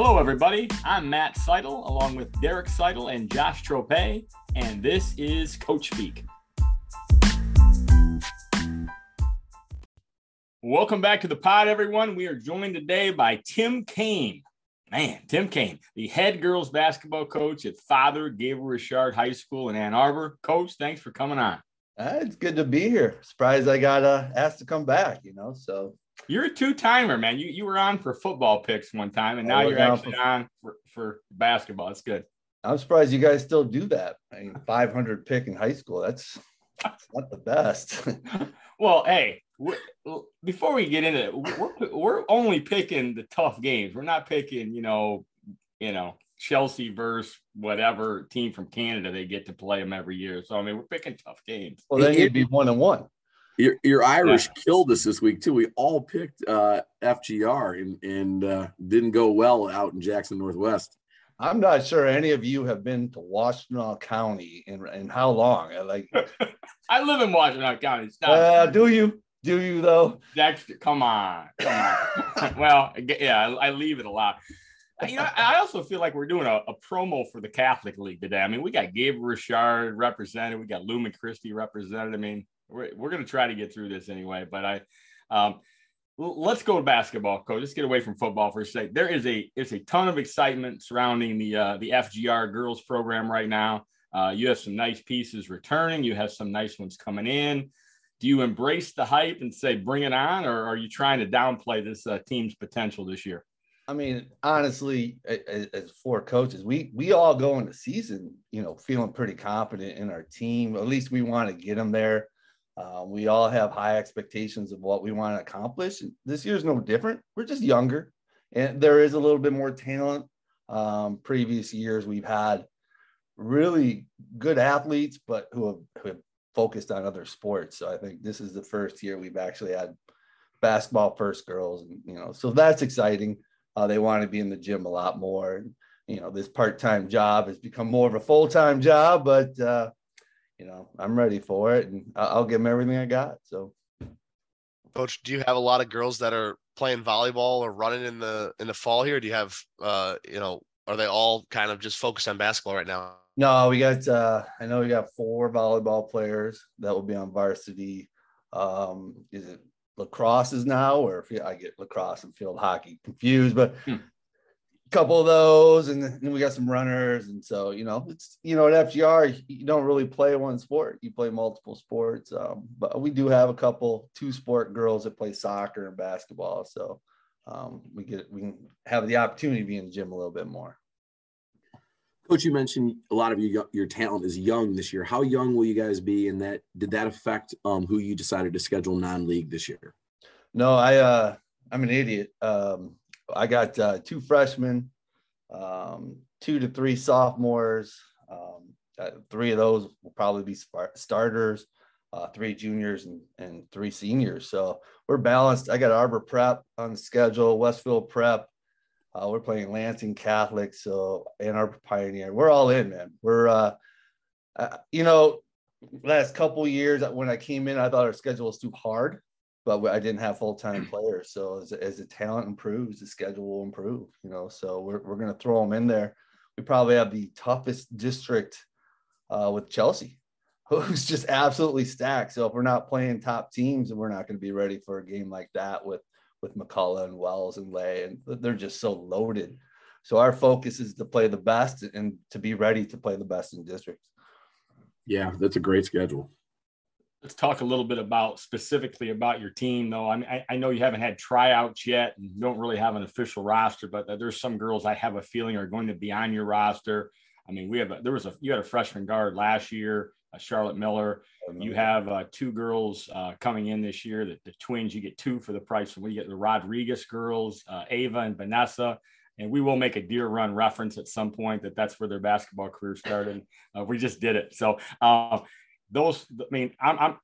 Hello, everybody. I'm Matt Seidel, along with Derek Seidel and Josh Trope, and this is Coach Speak. Welcome back to the pod, everyone. We are joined today by Tim Kane. Man, Tim Kane, the head girls basketball coach at Father Gabriel Richard High School in Ann Arbor. Coach, thanks for coming on. It's good to be here. Surprised I got asked to come back, so. You're a two-timer, man. You were on for football picks one time, and now you're actually on for basketball. It's good. I'm surprised you guys still do that. I mean, 500 pick in high school, that's not the best. Well, hey, before we get into it, we're only picking the tough games. We're not picking, Chelsea versus whatever team from Canada. They get to play them every year. So, I mean, we're picking tough games. Well, then you'd be 1-1. Your Irish killed us this week, too. We all picked FGR and didn't go well out in Jackson Northwest. I'm not sure any of you have been to Washtenaw County in how long? I live in Washtenaw County. Stop. Do you though? Dexter, come on. Well, yeah, I leave it a lot. I also feel like we're doing a promo for the Catholic League today. I mean, we got Gabe Richard represented. We got Lumen Christi represented. I mean, we're going to try to get through this anyway. But let's go to basketball, Coach. Let's get away from football for a sec. It's a ton of excitement surrounding the FGR girls program right now. You have some nice pieces returning. You have some nice ones coming in. Do you embrace the hype and say, bring it on, or are you trying to downplay this team's potential this year? I mean, honestly, as four coaches, we all go into season, feeling pretty confident in our team. At least we want to get them there. We all have high expectations of what we want to accomplish. This year's no different. We're just younger, and there is a little bit more talent. Previous years, we've had really good athletes, but who have focused on other sports. So I think this is the first year we've actually had basketball first girls, so that's exciting. They want to be in the gym a lot more. And, this part-time job has become more of a full-time job, but I'm ready for it, and I'll give them everything I got. So, Coach, do you have a lot of girls that are playing volleyball or running in the fall here? Do you have, are they all kind of just focused on basketball right now? No, we got. I know we got 4 volleyball players that will be on varsity. Is it lacrosse is now, or if I get lacrosse and field hockey confused, but. Couple of those, and we got some runners, and so it's at FGR you don't really play one sport, you play multiple sports, but we do have a couple 2-sport girls that play soccer and basketball, so we can have the opportunity to be in the gym a little bit more. Coach, you mentioned a lot of your talent is young this year. How young will you guys be, and did that affect who you decided to schedule non-league this year? No, I'm an idiot. I got 2 freshmen, 2 to 3 sophomores. 3 of those will probably be starters, 3 juniors and 3 seniors. So we're balanced. I got Arbor Prep on the schedule, Westfield Prep. We're playing Lansing Catholic, so Ann Arbor Pioneer. We're all in, man. We're, last couple years when I came in, I thought our schedule was too hard. But I didn't have full-time players, so as the talent improves, the schedule will improve. So we're going to throw them in there. We probably have the toughest district with Chelsea, who's just absolutely stacked. So if we're not playing top teams, we're not going to be ready for a game like that with McCullough and Wells and Lay, and they're just so loaded. So our focus is to play the best and to be ready to play the best in districts. Yeah, that's a great schedule. Let's talk a little bit specifically about your team, though. I mean, I know you haven't had tryouts yet and don't really have an official roster, but there's some girls I have a feeling are going to be on your roster. I mean, you had a freshman guard last year, Charlotte Miller. You have 2 girls coming in this year, the twins. You get 2 for the price. We get the Rodriguez girls, Ava and Vanessa. And we will make a Deer Run reference at some point that's where their basketball career started. We just did it. So, I'm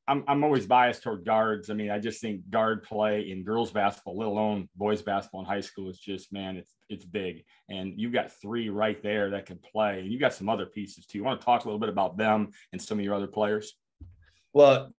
always biased toward guards. I mean, I just think guard play in girls basketball, let alone boys basketball in high school, is just, man, it's big. And you've got 3 right there that can play. And you got some other pieces too. You want to talk a little bit about them and some of your other players? Well,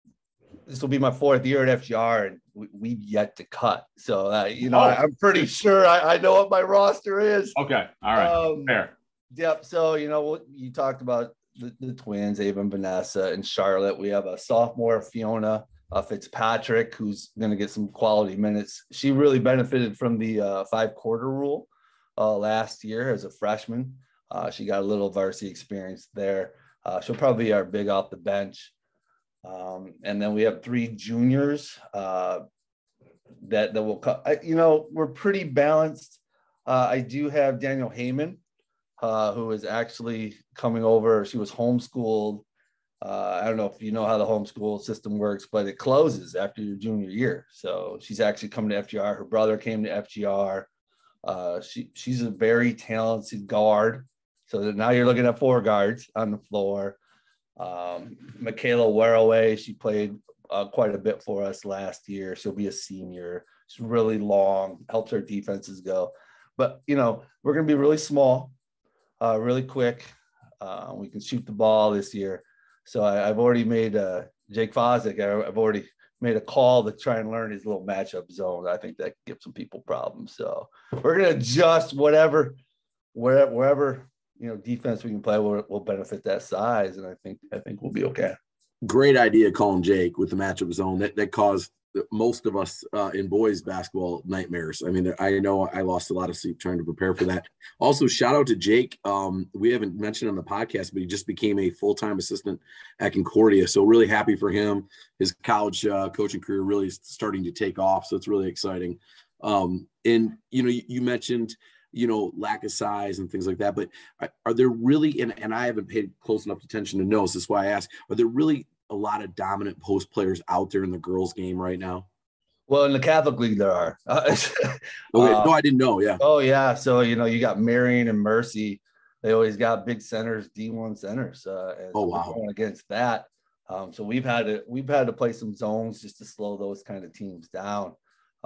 this will be my fourth year at FGR, and we've yet to cut. So, I'm pretty sure I know what my roster is. Okay. All right. Fair. Yep. So, you talked about the twins, Ava and Vanessa, and Charlotte. We have a sophomore, Fiona Fitzpatrick, who's going to get some quality minutes. She really benefited from the 5-quarter rule last year as a freshman. She got a little varsity experience there. She'll probably be our big off the bench. And then we have 3 juniors that will come. We're pretty balanced. I do have Daniel Heyman, who is actually coming over. She was homeschooled. I don't know if you know how the homeschool system works, but it closes after your junior year. So she's actually coming to FGR. Her brother came to FGR. She's a very talented guard. So that now you're looking at 4 guards on the floor. Michaela Weraway, she played quite a bit for us last year. She'll be a senior. She's really long, helps her defenses go. But, we're going to be really small, really quick. We can shoot the ball this year. So I've already made Jake Fosick. I've already made a call to try and learn his little matchup zone. I think that gives some people problems. So we're going to adjust wherever. Defense we can play will benefit that size, and I think we'll be okay. Great idea calling Jake with the matchup zone. That caused most of us in boys basketball nightmares. I mean, I know I lost a lot of sleep trying to prepare for that. Also, shout out to Jake. We haven't mentioned on the podcast, but he just became a full-time assistant at Concordia. So really happy for him. His college coaching career really is starting to take off. So it's really exciting. You mentioned – lack of size and things like that. But are there really, and I haven't paid close enough attention to know, so that's why I asked, are there really a lot of dominant post players out there in the girls' game right now? Well, in the Catholic League, there are. No, I didn't know, yeah. Oh, yeah. So, you got Marion and Mercy. They always got big centers, D1 centers. Oh, wow. Going against that. So we've had to play some zones just to slow those kind of teams down.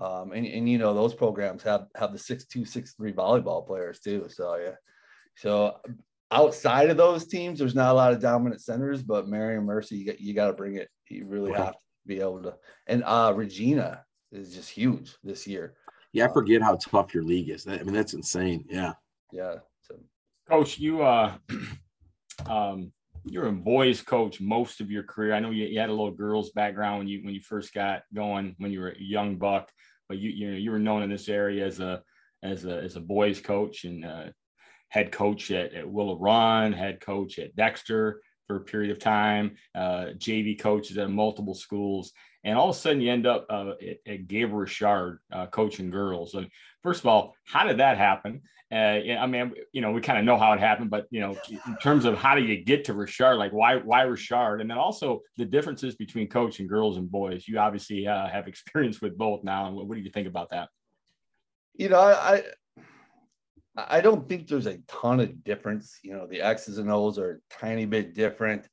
And those programs have the 6'2", 6'3" volleyball players too. So, yeah. So outside of those teams, there's not a lot of dominant centers, but Marion Mercy, you got to bring it. You really have to be able to. And Regina is just huge this year. Yeah. I forget how tough your league is. That's insane. Yeah. Yeah. So. Coach, you're a boys coach most of your career. I know you had a little girls background when you first got going, when you were a young buck, but you were known in this area as a boys coach and head coach at Willow Run, head coach at Dexter for a period of time, JV coaches at multiple schools. And all of a sudden you end up at Gabriel Richard coaching girls. And first of all, how did that happen? We kind of know how it happened, but, in terms of how do you get to Richard, like why Richard? And then also the differences between coaching girls and boys. You obviously have experience with both now. And what do you think about that? I don't think there's a ton of difference. The X's and O's are a tiny bit different.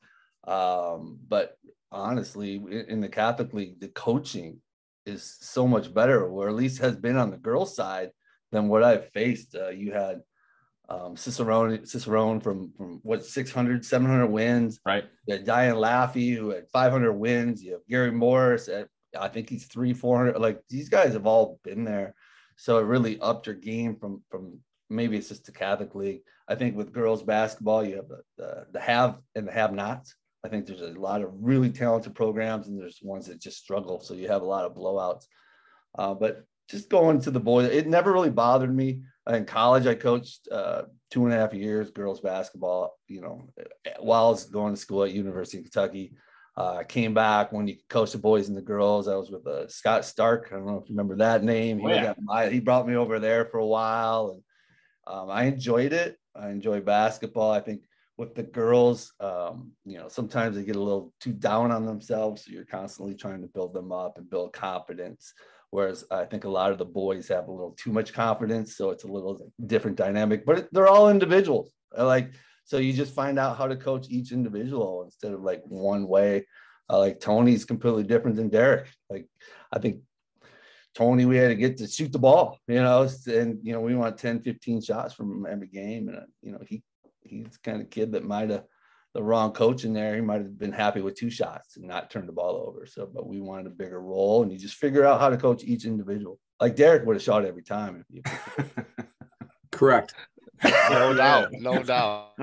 But honestly, in the Catholic League, the coaching is so much better, or at least has been on the girls' side, than what I've faced. You had Cicerone from 600, 700 wins. Right. You had Diane Laffey, who had 500 wins. You have Gary Morris at, I think he's 300, 400. Like, these guys have all been there. So it really upped your game from maybe it's just the Catholic League. I think with girls basketball, you have the have and the have-nots. I think there's a lot of really talented programs, and there's ones that just struggle. So you have a lot of blowouts. But just going to the boys, it never really bothered me. In college, I coached 2.5 years girls basketball, while I was going to school at University of Kentucky. I came back when you coached the boys and the girls. I was with Scott Stark. I don't know if you remember that name. He brought me over there for a while, and I enjoyed it. I enjoy basketball. I think with the girls, sometimes they get a little too down on themselves. So you're constantly trying to build them up and build confidence. Whereas I think a lot of the boys have a little too much confidence. So it's a little different dynamic, but they're all individuals. So you just find out how to coach each individual instead of like one way. Like Tony's completely different than Derek. Like, I think Tony, we had to get to shoot the ball, and, we want 10, 15 shots from every game. And, he's the kind of kid that might have the wrong coach in there, he might have been happy with two shots and not turn the ball over. So, but we wanted a bigger role, and you just figure out how to coach each individual. Like Derek would have shot every time. Correct. No doubt. No doubt.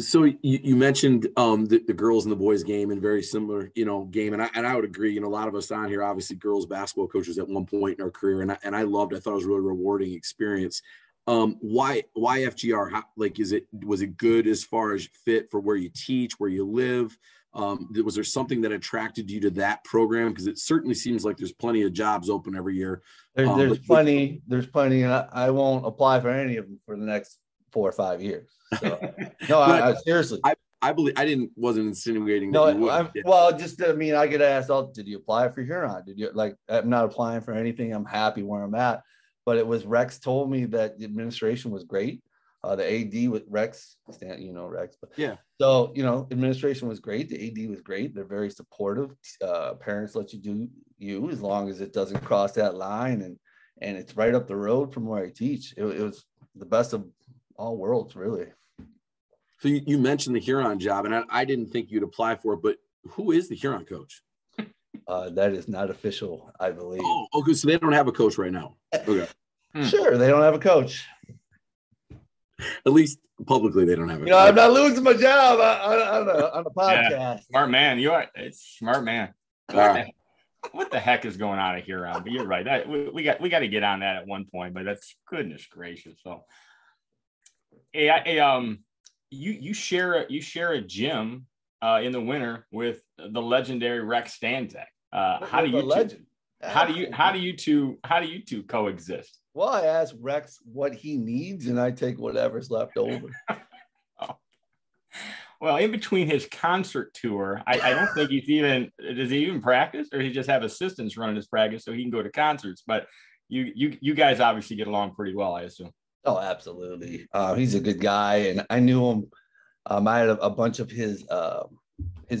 So you mentioned the girls and the boys game, and very similar, you know, game. And I would agree, you know, a lot of us on here, obviously girls basketball coaches at one point in our career. And I loved, I thought it was a really rewarding experience. Why FGR? How, like, was it good as far as fit for where you teach, where you live? Was there something that attracted you to that program? Because it certainly seems like there's plenty of jobs open every year. There's plenty. And I won't apply for any of them for the next 4 or 5 years. So, no, I seriously. I believe wasn't insinuating. No, that you would. I get asked, did you apply for Huron? Did you like? I'm not applying for anything. I'm happy where I'm at. But it was Rex told me that the administration was great. The AD with Rex, you know, Rex. But, yeah. So, you know, administration was great. The AD was great. They're very supportive. Parents let you do you as long as it doesn't cross that line. And it's right up the road from where I teach. It was the best of all worlds, really. So you mentioned the Huron job, and I didn't think you'd apply for it, but who is the Huron coach? That is not official, I believe. Oh, okay. So they don't have a coach right now. Okay. Sure, they don't have a coach. At least publicly, they don't have a coach. You know, I'm not losing my job on a podcast. Yeah. Smart man. You are a smart man. All right. What the heck is going on here? But you're right. We got to get on that at one point. But that's goodness gracious. So, you share a gym in the winter with the legendary Rex Stantec. How do you two coexist? Well, I ask Rex what he needs, and I take whatever's left over. Well, in between his concert tour, I don't think does he even practice, or he just have assistants running his practice so he can go to concerts. But you guys obviously get along pretty well, I assume. Oh, absolutely. He's a good guy, and I knew him. I had a bunch of his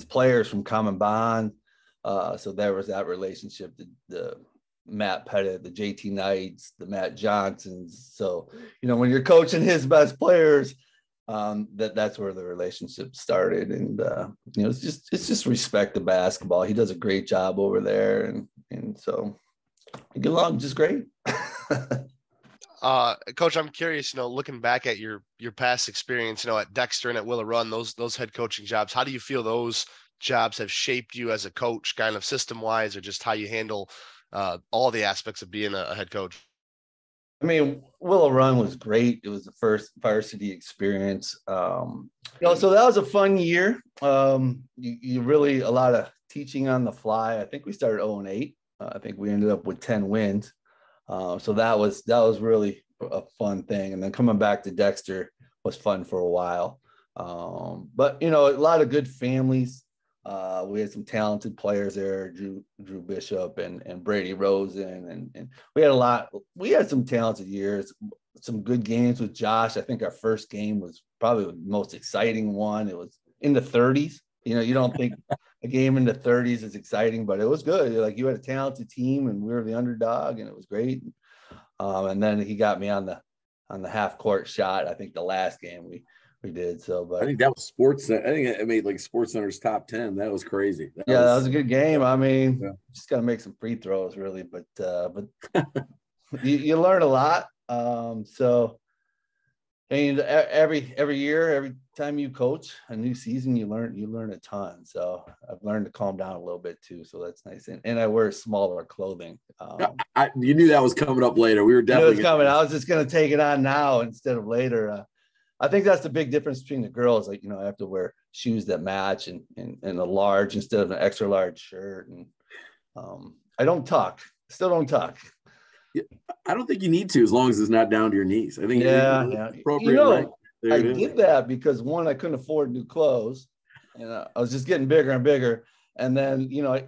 players from Common Bond. So there was that relationship, the Matt Pettit, the JT Knights, the Matt Johnsons. So, you know, when you're coaching his best players, that's where the relationship started. And, you know, it's just respect to basketball. He does a great job over there. And so I get along just great. Coach, I'm curious, you know, looking back at your past experience, you know, at Dexter and at Willow Run, those head coaching jobs, how do you feel those jobs have shaped you as a coach, kind of system wise, or just how you handle all the aspects of being a head coach? I mean, Willow Run was great. It was the first varsity experience. You know, so that was a fun year. You really a lot of teaching on the fly. I think we started 0-8. I think we ended up with 10 wins. So that was really a fun thing. And then coming back to Dexter was fun for a while. But, you know, a lot of good families. We had some talented players there, Drew Bishop and Brady Rosen. And we had some talented years, some good games with Josh. I think our first game was probably the most exciting one. It was in the 30s. You know, you don't think a game in the 30s is exciting, but it was good. Like, you had a talented team and we were the underdog, and it was great. And then he got me on the half court shot. I think the last game we did. So, but I think that was sports. I think it made like Sports Center's top 10. That was crazy. That was a good game. I mean, just got to make some free throws really, but you learn a lot. So, and every year, every time you coach a new season, you learn a ton. So I've learned to calm down a little bit too. So that's nice. And I wear smaller clothing. You knew that was coming up later. We were definitely coming. I was just going to take it on now instead of later. I think that's the big difference between the girls. Like, you know, I have to wear shoes that match and a large instead of an extra large shirt. And I don't tuck. Still don't tuck. I don't think you need to, as long as it's not down to your knees. I think it's appropriate. You know, right? I did that because, one, I couldn't afford new clothes, and I was just getting bigger and bigger. And then, you know, I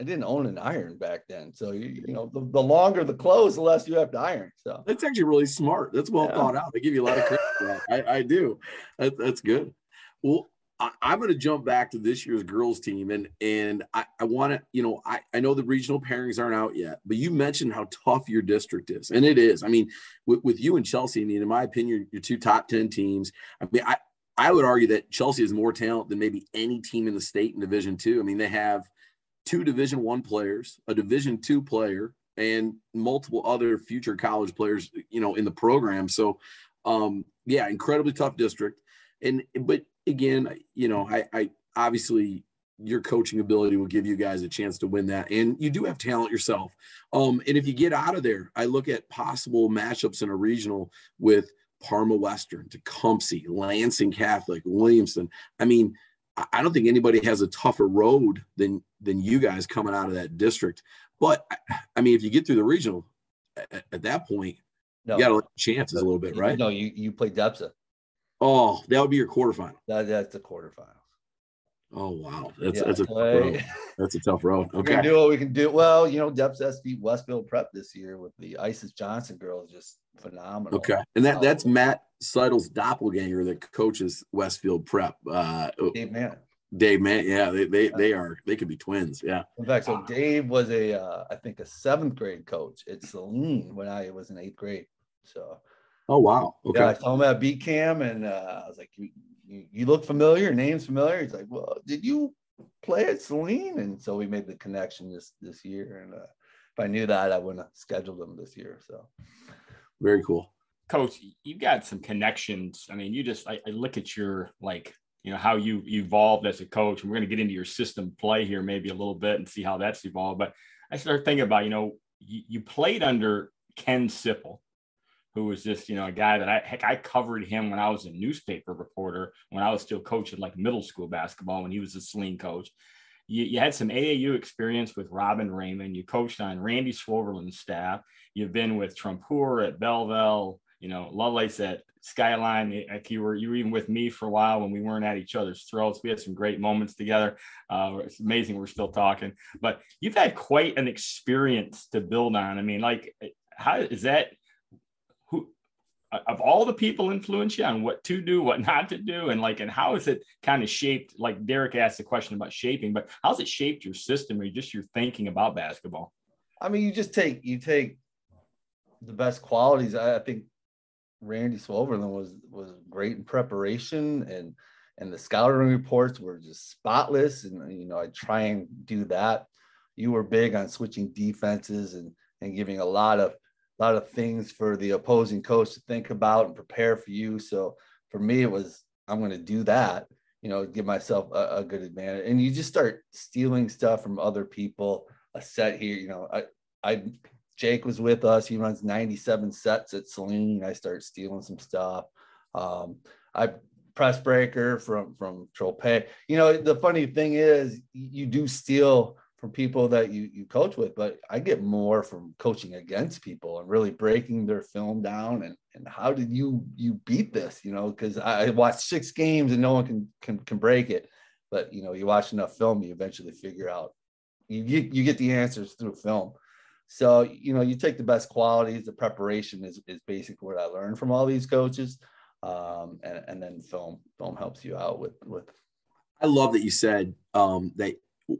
didn't own an iron back then. So, you know, the longer the clothes, the less you have to iron. So that's actually really smart. That's well thought out. They give you a lot of credit for that. I do. That's good. Well, I'm going to jump back to this year's girls team. And I want to, you know, I know the regional pairings aren't out yet, but you mentioned how tough your district is. And it is. I mean, with you and Chelsea, I mean, in my opinion, your two top 10 teams. I mean, I I would argue that Chelsea is more talent than maybe any team in the state in Division II. I mean, they have two Division I players, a Division II player, and multiple other future college players, you know, in the program. So, yeah, incredibly tough district. And but again, you know, I obviously your coaching ability will give you guys a chance to win that, and you do have talent yourself. And if you get out of there, I look at possible matchups in a regional with Parma Western, Tecumseh, Lansing Catholic, Williamson. I mean, I don't think anybody has a tougher road than you guys coming out of that district. But I mean, if you get through the regional at that point, you got to let chances a little bit, right? No, you play DEPSA. Oh, that would be your quarterfinal. That's the quarterfinal. Oh, wow. That's a tough road. That's a tough road. Okay. We can do what we can do. Well, you know, DEPSA beat Westfield Prep this year with the Isis Johnson girls, just phenomenal. Okay. And that's Matt Seidel's doppelganger that coaches Westfield Prep. Dave Mann. Dave Mann. Yeah. They could be twins. Yeah. In fact, so Dave was I think a 7th grade coach at Saline when I was in 8th grade. So. Oh, wow. Okay. Yeah, I told him I beat Cam, and I was like, you look familiar, your name's familiar. He's like, well, did you play at Saline? And so we made the connection this year. And if I knew that, I wouldn't have scheduled him this year. So very cool. Coach, you've got some connections. I mean, I look at your, like, you know, how you evolved as a coach, and we're going to get into your system play here maybe a little bit and see how that's evolved. But I start thinking about, you know, you played under Ken Sipple, who was just, you know, a guy that I covered him when I was a newspaper reporter, when I was still coaching like middle school basketball, when he was a Saline coach. You had some AAU experience with Robin Raymond. You coached on Randy Swoverlin's staff. You've been with Trumpoor at Belleville, you know, Lovelace at Skyline. Like you were even with me for a while when we weren't at each other's throats. We had some great moments together. It's amazing we're still talking. But you've had quite an experience to build on. I mean, like, how is that? Of all the people influence you on what to do, what not to do, and how is it kind of shaped, like Derek asked the question about shaping, but how's it shaped your system or just your thinking about basketball? I mean, you take the best qualities. I think Randy Swoverlin was great in preparation, and the scouting reports were just spotless. And, you know, I try and do that. You were big on switching defenses and giving a lot of things for the opposing coach to think about and prepare for you. So for me, it was, I'm going to do that, you know, give myself a good advantage. And you just start stealing stuff from other people. A set here, you know, Jake was with us. He runs 97 sets at Saline. I start stealing some stuff. I press breaker from Trope. You know, the funny thing is you do steal from people that you coach with, but I get more from coaching against people and really breaking their film down and how did you beat this, you know, because I watched 6 games and no one can break it. But, you know, you watch enough film, you eventually figure out, you get the answers through film. So, you know, you take the best qualities. The preparation is basically what I learned from all these coaches. And then film helps you out with. I love that you said that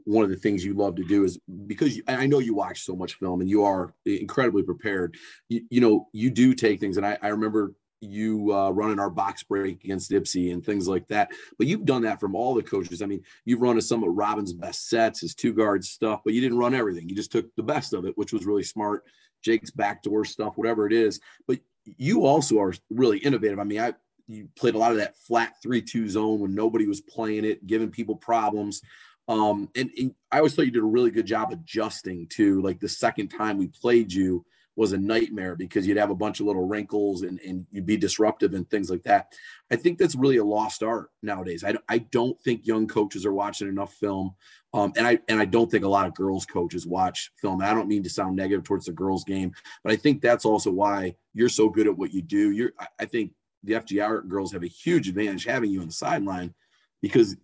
one of the things you love to do is because I know you watch so much film and you are incredibly prepared. You know, you do take things. And I remember you running our box break against Ypsi and things like that, but you've done that from all the coaches. I mean, you've run some of Robin's best sets, his 2-guard stuff, but you didn't run everything. You just took the best of it, which was really smart. Jake's backdoor stuff, whatever it is, but you also are really innovative. I mean, you played a lot of that flat 3-2 zone when nobody was playing it, giving people problems. And I always thought you did a really good job adjusting to, like, the second time we played you was a nightmare because you'd have a bunch of little wrinkles and you'd be disruptive and things like that. I think that's really a lost art nowadays. I don't think young coaches are watching enough film. And I don't think a lot of girls coaches watch film. I don't mean to sound negative towards the girls game, but I think that's also why you're so good at what you do. I think the FGR girls have a huge advantage having you on the sideline because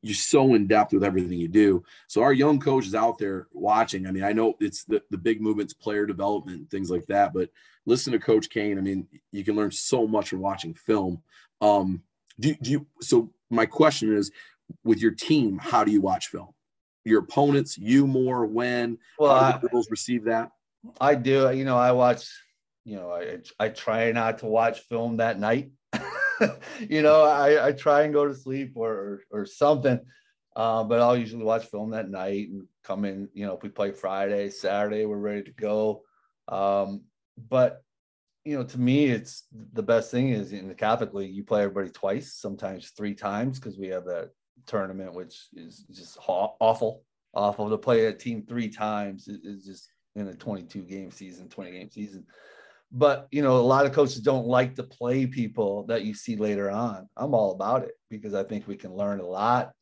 you're so in depth with everything you do. So our young coaches out there watching, I mean, I know it's the big movements, player development, things like that, but listen to Coach Kane. I mean, you can learn so much from watching film. So my question is, with your team, how do you watch film? Your opponents, you more, when? Well, how do the girls receive that? I do. You know, I watch, you know, I try not to watch film that night. you know, I try and go to sleep or something, but I'll usually watch film that night and come in, you know, if we play Friday, Saturday, we're ready to go. But, you know, to me, it's the best thing is in the Catholic League, you play everybody twice, sometimes three times, because we have that tournament, which is just awful to play a team three times. It's just in a 20 game season. But, you know, a lot of coaches don't like to play people that you see later on. I'm all about it because I think we can learn a lot.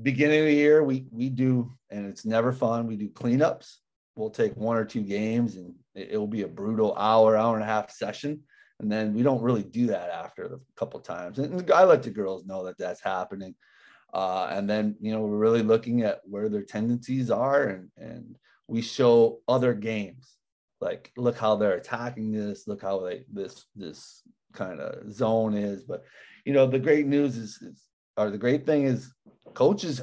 Beginning of the year, we do, and it's never fun, we do cleanups. We'll take one or two games, and it will be a brutal hour and a half session. And then we don't really do that after a couple of times. And I let the girls know that that's happening. And then, you know, we're really looking at where their tendencies are, and we show other games. Like, look how they're attacking this, look how this kind of zone is. But, you know, the great news is the great thing is coaches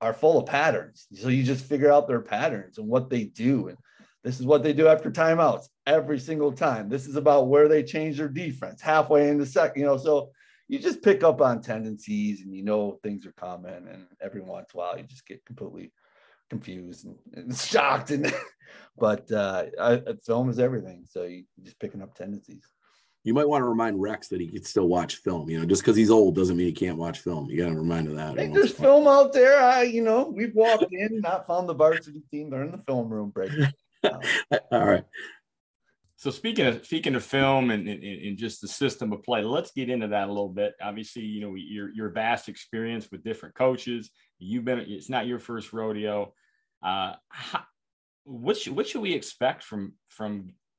are full of patterns. So you just figure out their patterns and what they do. And this is what they do after timeouts every single time. This is about where they change their defense halfway in the second, you know, so you just pick up on tendencies, and, you know, things are common, and every once in a while you just get completely confused and shocked, and but film is everything, so you're just picking up tendencies. You might want to remind Rex that he could still watch film. You know, just because he's old doesn't mean he can't watch film. You got to remind him that. Hey, there's film out there. You know, we've walked in, not found the varsity team. They're in the film room break. All right. So speaking of film and just the system of play, let's get into that a little bit. Obviously, you know, your vast experience with different coaches. It's not your first rodeo. What should we expect from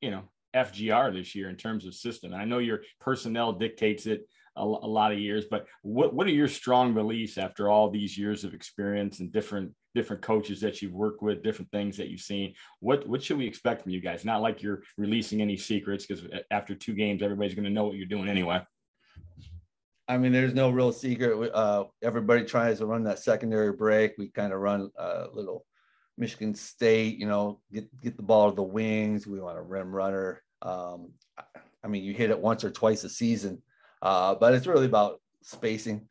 you know, FGR this year in terms of system? And I know your personnel dictates it a lot of years, but what are your strong beliefs after all these years of experience and different coaches that you've worked with, different things that you've seen? What should we expect from you guys? Not like you're releasing any secrets, because after two games, everybody's going to know what you're doing anyway. I mean, there's no real secret. Everybody tries to run that secondary break. We kind of run a little Michigan State, you know, get the ball to the wings. We want a rim runner. I mean, you hit it once or twice a season, but it's really about spacing.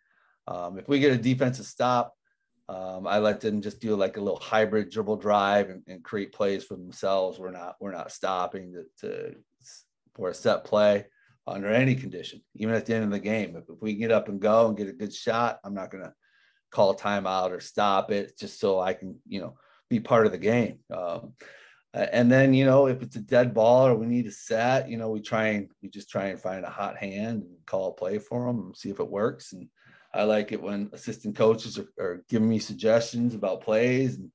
If we get a defensive stop, I let them just do like a little hybrid dribble drive and create plays for themselves. We're not stopping for a set play under any condition, even at the end of the game. If we get up and go and get a good shot, I'm not going to call timeout or stop it, just so I can, you know, be part of the game. And then, you know, if it's a dead ball or we need a set, you know, we just try and find a hot hand and call a play for them and see if it works. And I like it when assistant coaches are giving me suggestions about plays. And,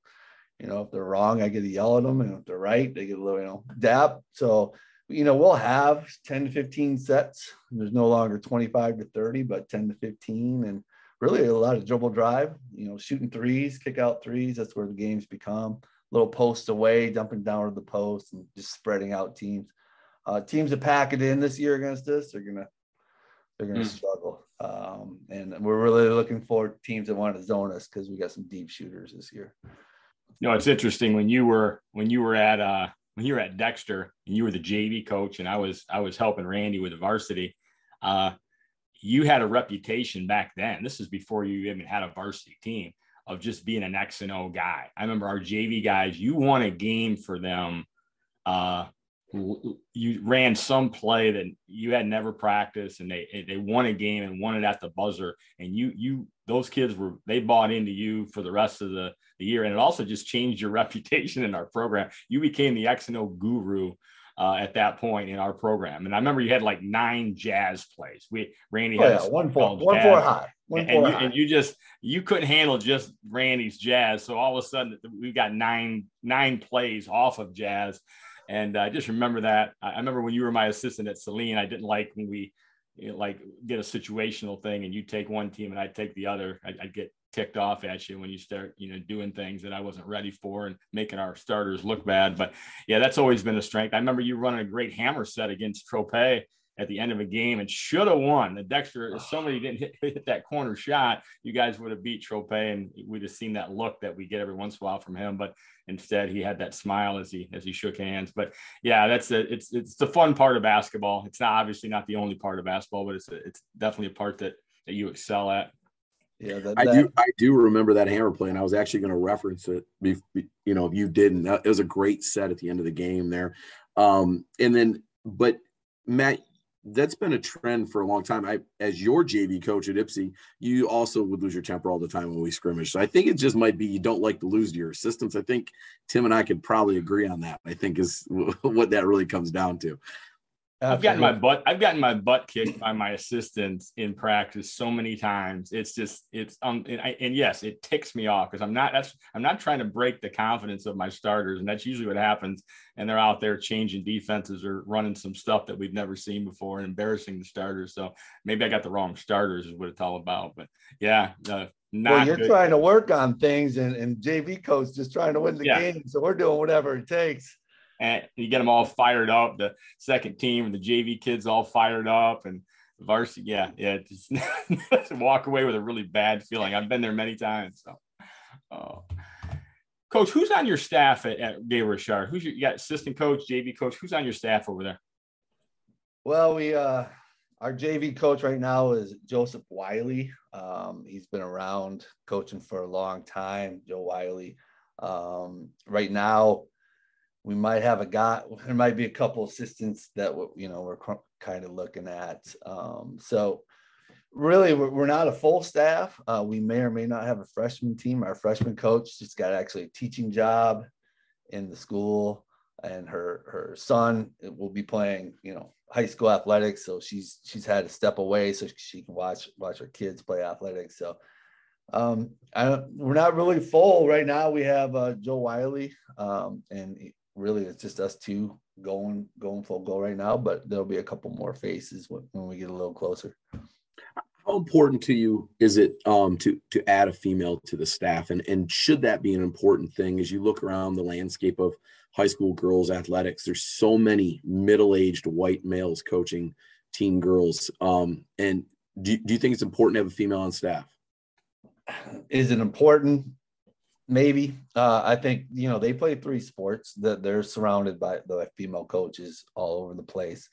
you know, if they're wrong, I get to yell at them. And if they're right, they get a little, you know, dap. So, you know, we'll have 10 to 15 sets. There's no longer 25 to 30, but 10 to 15. And really a lot of dribble drive, you know, shooting threes, kick out threes. That's where the games become. Little post away, dumping down to the post and just spreading out teams. Teams that pack it in this year against us are going to, struggle. And we're really looking for teams that want to zone us, because we got some deep shooters this year. You know, it's interesting when you were at Dexter and you were the JV coach, and I was helping Randy with the varsity. You had a reputation back then. This is before you even had a varsity team, of just being an X and O guy. I remember our JV guys, you won a game for them. You ran some play that you had never practiced, and they won a game and won it at the buzzer. And those kids they bought into you for the rest of the year. And it also just changed your reputation in our program. You became the X and O guru at that point in our program. And I remember you had like 9 jazz plays. Randy had one four high. And you couldn't handle just Randy's jazz. So all of a sudden we got nine plays off of jazz. And I just remember that. I remember when you were my assistant at Saline, I didn't like when we did a situational thing and you take one team and I take the other. I'd get ticked off at you when you start, you know, doing things that I wasn't ready for and making our starters look bad. But yeah, that's always been a strength. I remember you running a great hammer set against Trope at the end of a game and should have won. The Dexter, if somebody didn't hit that corner shot, you guys would have beat Trope, and we'd have seen that look that we get every once in a while from him. But instead, he had that smile as he shook hands. But yeah, it's the fun part of basketball. It's not obviously not the only part of basketball, but it's definitely a part that you excel at. Yeah, I do remember that hammer play, and I was actually going to reference it. You know, if you didn't, it was a great set at the end of the game there. But Matt, that's been a trend for a long time. As your JV coach at Ypsi, you also would lose your temper all the time when we scrimmage. So I think it just might be you don't like to lose to your assistants. I think Tim and I could probably agree on that. I think is what that really comes down to. I've gotten my butt kicked by my assistants in practice so many times. Yes, it ticks me off because I'm not trying to break the confidence of my starters, and that's usually what happens. And they're out there changing defenses or running some stuff that we've never seen before and embarrassing the starters. So maybe I got the wrong starters is what it's all about. But yeah, you're trying to work on things, and JV coach just trying to win the game. So we're doing whatever it takes. And you get them all fired up, the second team and the JV kids all fired up and varsity. Yeah. Just walk away with a really bad feeling. I've been there many times. So, Coach, who's on your staff at Gabriel Richard? You got assistant coach, JV coach. Who's on your staff over there? Well, our JV coach right now is Joseph Wiley. He's been around coaching for a long time, Joe Wiley. Right now, we might have there might be a couple assistants that, we're kind of looking at. So really, we're not a full staff. We may or may not have a freshman team. Our freshman coach just got actually a teaching job in the school, and her son will be playing, high school athletics. So she's had to step away so she can watch her kids play athletics. So we're not really full right now. We have Joe Wiley, and really it's just us two going full go right now, but there'll be a couple more faces when we get a little closer. How important to you is it to add a female to the staff, and should that be an important thing as you look around the landscape of high school girls athletics? There's so many middle-aged white males coaching teen girls, and do you think it's important to have a female on staff? Is it important? Maybe. I think, they play three sports, that they're surrounded by the female coaches all over the place.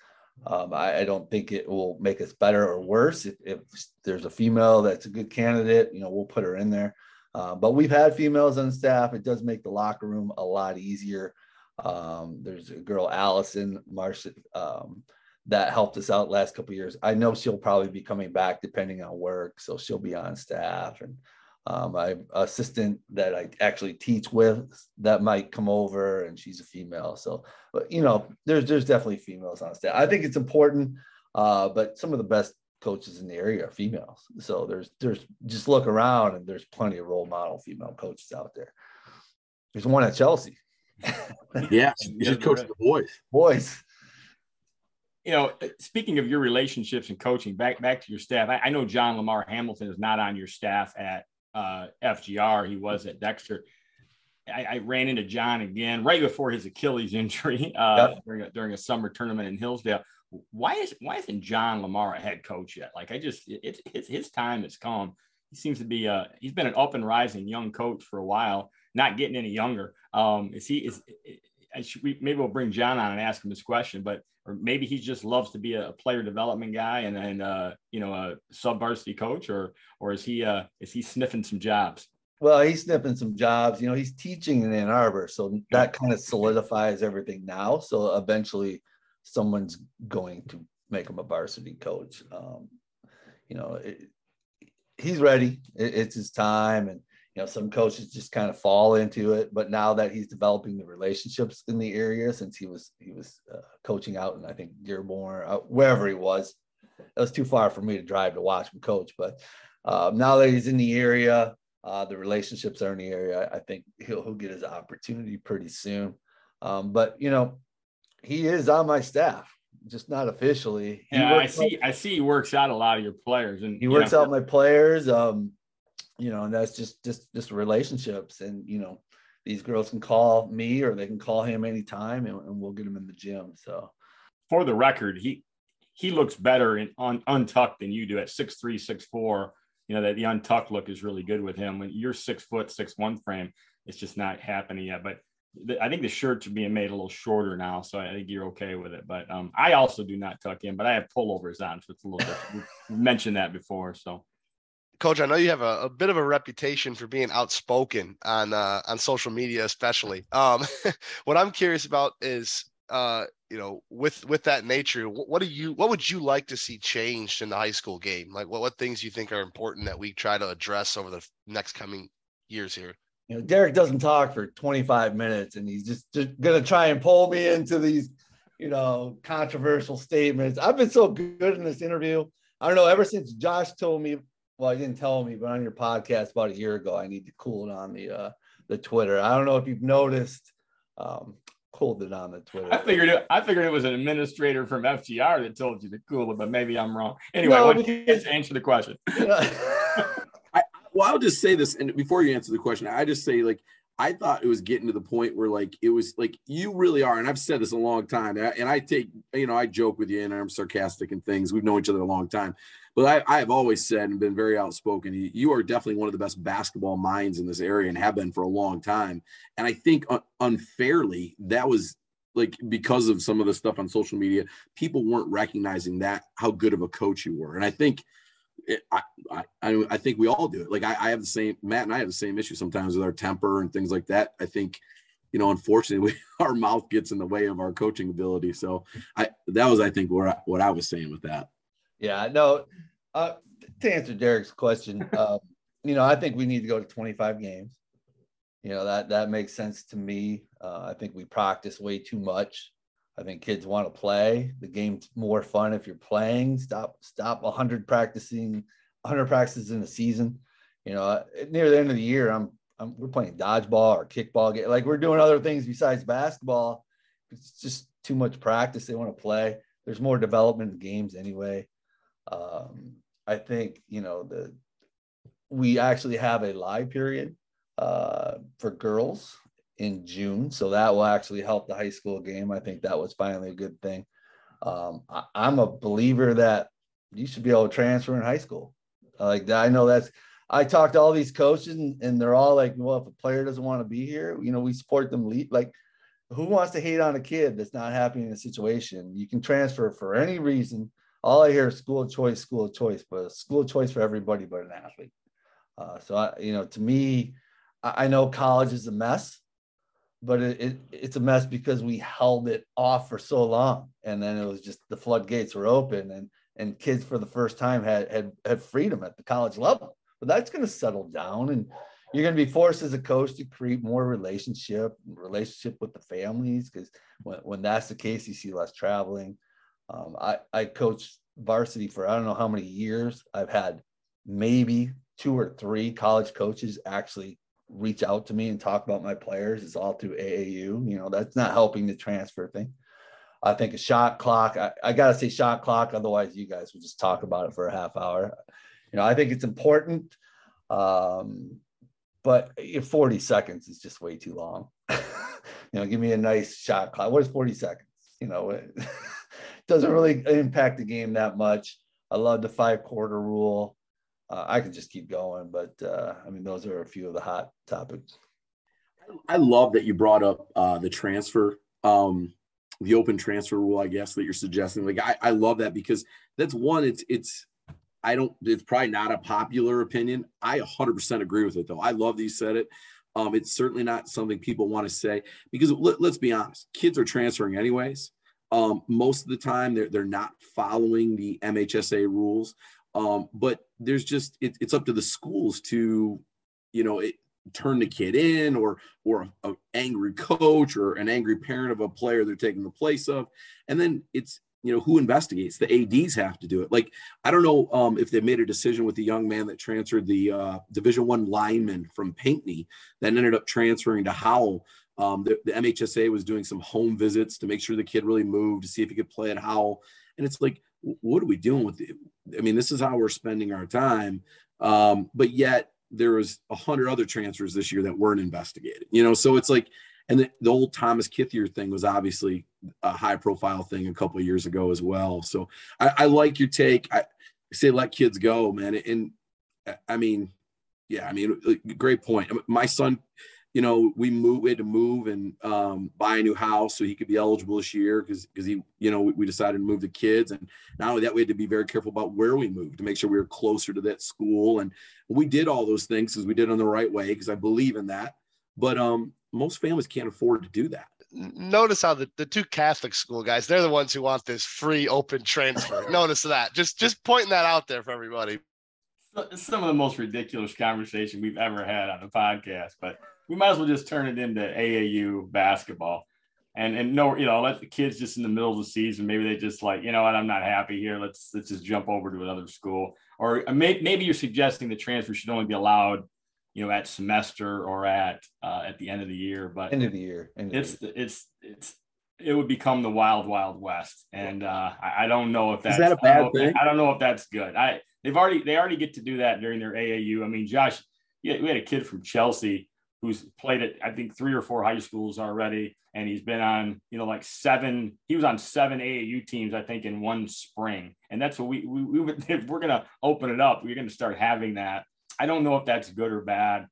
I don't think it will make us better or worse. If there's a female that's a good candidate, we'll put her in there. But we've had females on staff. It does make the locker room a lot easier. There's a girl, Allison Marsh, that helped us out last couple of years. I know she'll probably be coming back depending on work, so she'll be on staff. And my assistant that I actually teach with, that might come over, and she's a female. So, but there's definitely females on staff. I think it's important, but some of the best coaches in the area are females. So there's just look around, and there's plenty of role model female coaches out there. There's one at Chelsea. Yeah, she's coaching the boys. Speaking of your relationships and coaching, back to your staff, I know John Lamar Hamilton is not on your staff at FGR. He was at Dexter. I ran into John again right before his Achilles injury during a summer tournament in Hillsdale. Why isn't John Lamar a head coach yet? Like, his time has come. He seems to be he's been an up and rising young coach for a while, not getting any younger. Maybe we'll bring John on and ask him this question, or maybe he just loves to be a player development guy and a sub varsity coach, or is he sniffing some jobs? Well, he's sniffing some jobs. He's teaching in Ann Arbor, so that kind of solidifies everything now. So eventually, someone's going to make him a varsity coach. He's ready. It's his time, and some coaches just kind of fall into it, but now that he's developing the relationships in the area, since he was coaching out in, I think, Dearborn, wherever he was. It was too far for me to drive to watch him coach, but now that he's in the area, the relationships are in the area, I think he'll get his opportunity pretty soon. But he is on my staff, just not officially. I see he works out a lot of your players, and he works out my players. And that's just relationships, and these girls can call me or they can call him anytime, and we'll get them in the gym. So for the record, he he looks better in untucked than you do at 6'3", 6'4". You know, that the untucked look is really good with him. When you're 6 foot, 6'1" frame, it's just not happening yet. But I think the shirts are being made a little shorter now, so I think you're okay with it. But I also do not tuck in, but I have pullovers on, so it's a little different. We've mentioned that before. So, Coach, I know you have a bit of a reputation for being outspoken on social media, especially. What I'm curious about is, you know, with that nature, what would you like to see changed in the high school game? Like, what things you think are important that we try to address over the next coming years here? You know, Derek doesn't talk for 25 minutes, and he's just going to try and pull me into these, you know, controversial statements. I've been so good in this interview. I don't know, ever since Josh told me, well, he didn't tell me, but on your podcast about a year ago, I need to cool it on the Twitter. I don't know if you've noticed, cooled it on the Twitter. I figured it was an administrator from FGR that told you to cool it, but maybe I'm wrong. Anyway, no, let's answer the question. You know, well, I'll just say this, and before you answer the question, I just say, like, I thought it was getting to the point where, like, it was like, you really are, and I've said this a long time, and I take, you know, I joke with you, and I'm sarcastic and things. We've known each other a long time, but I have always said and been very outspoken, you are definitely one of the best basketball minds in this area and have been for a long time. And I think unfairly, that was, like, because of some of the stuff on social media, people weren't recognizing that, how good of a coach you were. And I think I think we all do it. Like, I have the same, Matt and I have the same issue sometimes with our temper and things like that. I think, you know, unfortunately, our mouth gets in the way of our coaching ability. So that was what I was saying with that. Yeah, no, to answer Derek's question, you know, I think we need to go to 25 games. You know, that makes sense to me. I think we practice way too much. I think kids want to play. The game's more fun if you're playing. Stop 100 practices in a season. You know, near the end of the year, we're playing dodgeball or kickball game. Like, we're doing other things besides basketball. It's just too much practice. They want to play. There's more development in games anyway. I think, you know, we actually have a live period for girls in June, so that will actually help the high school game. I think that was finally a good thing. I'm a believer that you should be able to transfer in high school. Like, I know I talked to all these coaches, and they're all like, well, if a player doesn't want to be here, you know, we support them. Like, who wants to hate on a kid that's not happy in a situation? You can transfer for any reason. All I hear is school choice, but school choice for everybody but an athlete. To me, I know college is a mess, but it's a mess because we held it off for so long. And then it was just the floodgates were open, and kids for the first time had freedom at the college level. But that's going to settle down, and you're going to be forced as a coach to create more relationship with the families, because when that's the case, you see less traveling. I coached varsity for I don't know how many years. I've had maybe 2 or 3 college coaches actually reach out to me and talk about my players. It's all through AAU. You know, that's not helping the transfer thing. I think a shot clock, I got to say shot clock, otherwise you guys will just talk about it for a half hour. You know, I think it's important, but 40 seconds is just way too long. You know, give me a nice shot clock. What is 40 seconds? You know, it doesn't really impact the game that much. I love the 5-quarter rule. I could just keep going, but I mean, those are a few of the hot topics. I love that you brought up the transfer, the open transfer rule, I guess, that you're suggesting. Like, I love that, because that's one, it's probably not a popular opinion. I 100% agree with it, though. I love that you said it. It's certainly not something people want to say, because let's be honest, kids are transferring anyways. Most of the time they're not following the MHSA rules. But there's just, it's up to the schools to, you know, turn the kid in, or an angry coach or an angry parent of a player they're taking the place of. And then it's, you know, who investigates? The ADs have to do it. Like, I don't know if they made a decision with the young man that transferred, the Division I lineman from Pinckney that ended up transferring to Howell. The MHSA was doing some home visits to make sure the kid really moved, to see if he could play at Howell. And it's like, what are we doing with it? I mean, this is how we're spending our time. But yet there was 100 other transfers this year that weren't investigated, you know? So it's like, And the old Thomas Kithier thing was obviously a high profile thing a couple of years ago as well. So I like your take. I say, let kids go, man. And I mean, yeah, I mean, great point. My son, you know, we had to move and buy a new house so he could be eligible this year because he, you know, we decided to move the kids. And not only that, we had to be very careful about where we moved to make sure we were closer to that school. And we did all those things because we did on the right way, because I believe in that. But most families can't afford to do that. Notice how the two Catholic school guys, they're the ones who want this free open transfer. Notice that. Just pointing that out there for everybody. It's some of the most ridiculous conversation we've ever had on a podcast, but we might as well just turn it into AAU basketball. And no, you know, let the kids just in the middle of the season, maybe they just like, you know what, I'm not happy here. Let's just jump over to another school. Or maybe you're suggesting the transfer should only be allowed, you know, at semester or at the end of the year. But end of the year, it would become the wild, wild west. And I don't know if that's a bad thing. I don't know if that's good. They already get to do that during their AAU. I mean, Josh, we had a kid from Chelsea who's played at, I think, 3 or 4 high schools already. And he's been on, you know, like 7, he was on 7 AAU teams, I think, in one spring. And that's what we if we're going to open it up, we're going to start having that. I don't know if that's good or bad.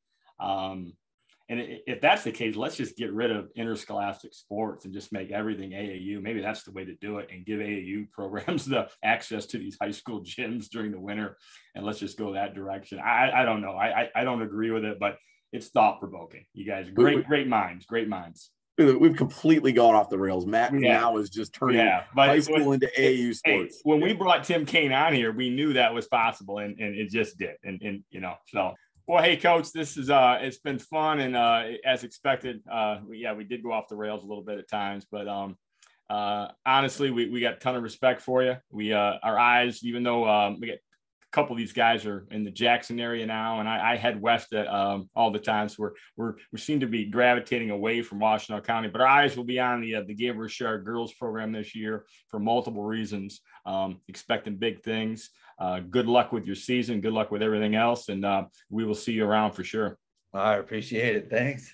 And if that's the case, let's just get rid of interscholastic sports and just make everything AAU. Maybe that's the way to do it, and give AAU programs the access to these high school gyms during the winter. And let's just go that direction. I don't know. I don't agree with it, but it's thought provoking. You guys, great minds, great minds. We've completely gone off the rails. Matt now is just turning high school into AAU sports. When we brought Tim Kane on here, we knew that was possible, and it just did. And you know, so. Well, hey, Coach, this is it's been fun, and as expected, we did go off the rails a little bit at times, but honestly, we got a ton of respect for you. We our eyes, even though we got a couple of these guys are in the Jackson area now, and I head west all the time, so we seem to be gravitating away from Washtenaw County, but our eyes will be on the Gabriel Richard girls program this year for multiple reasons. Expecting big things. Good luck with your season. Good luck with everything else. And we will see you around for sure. I appreciate it. Thanks.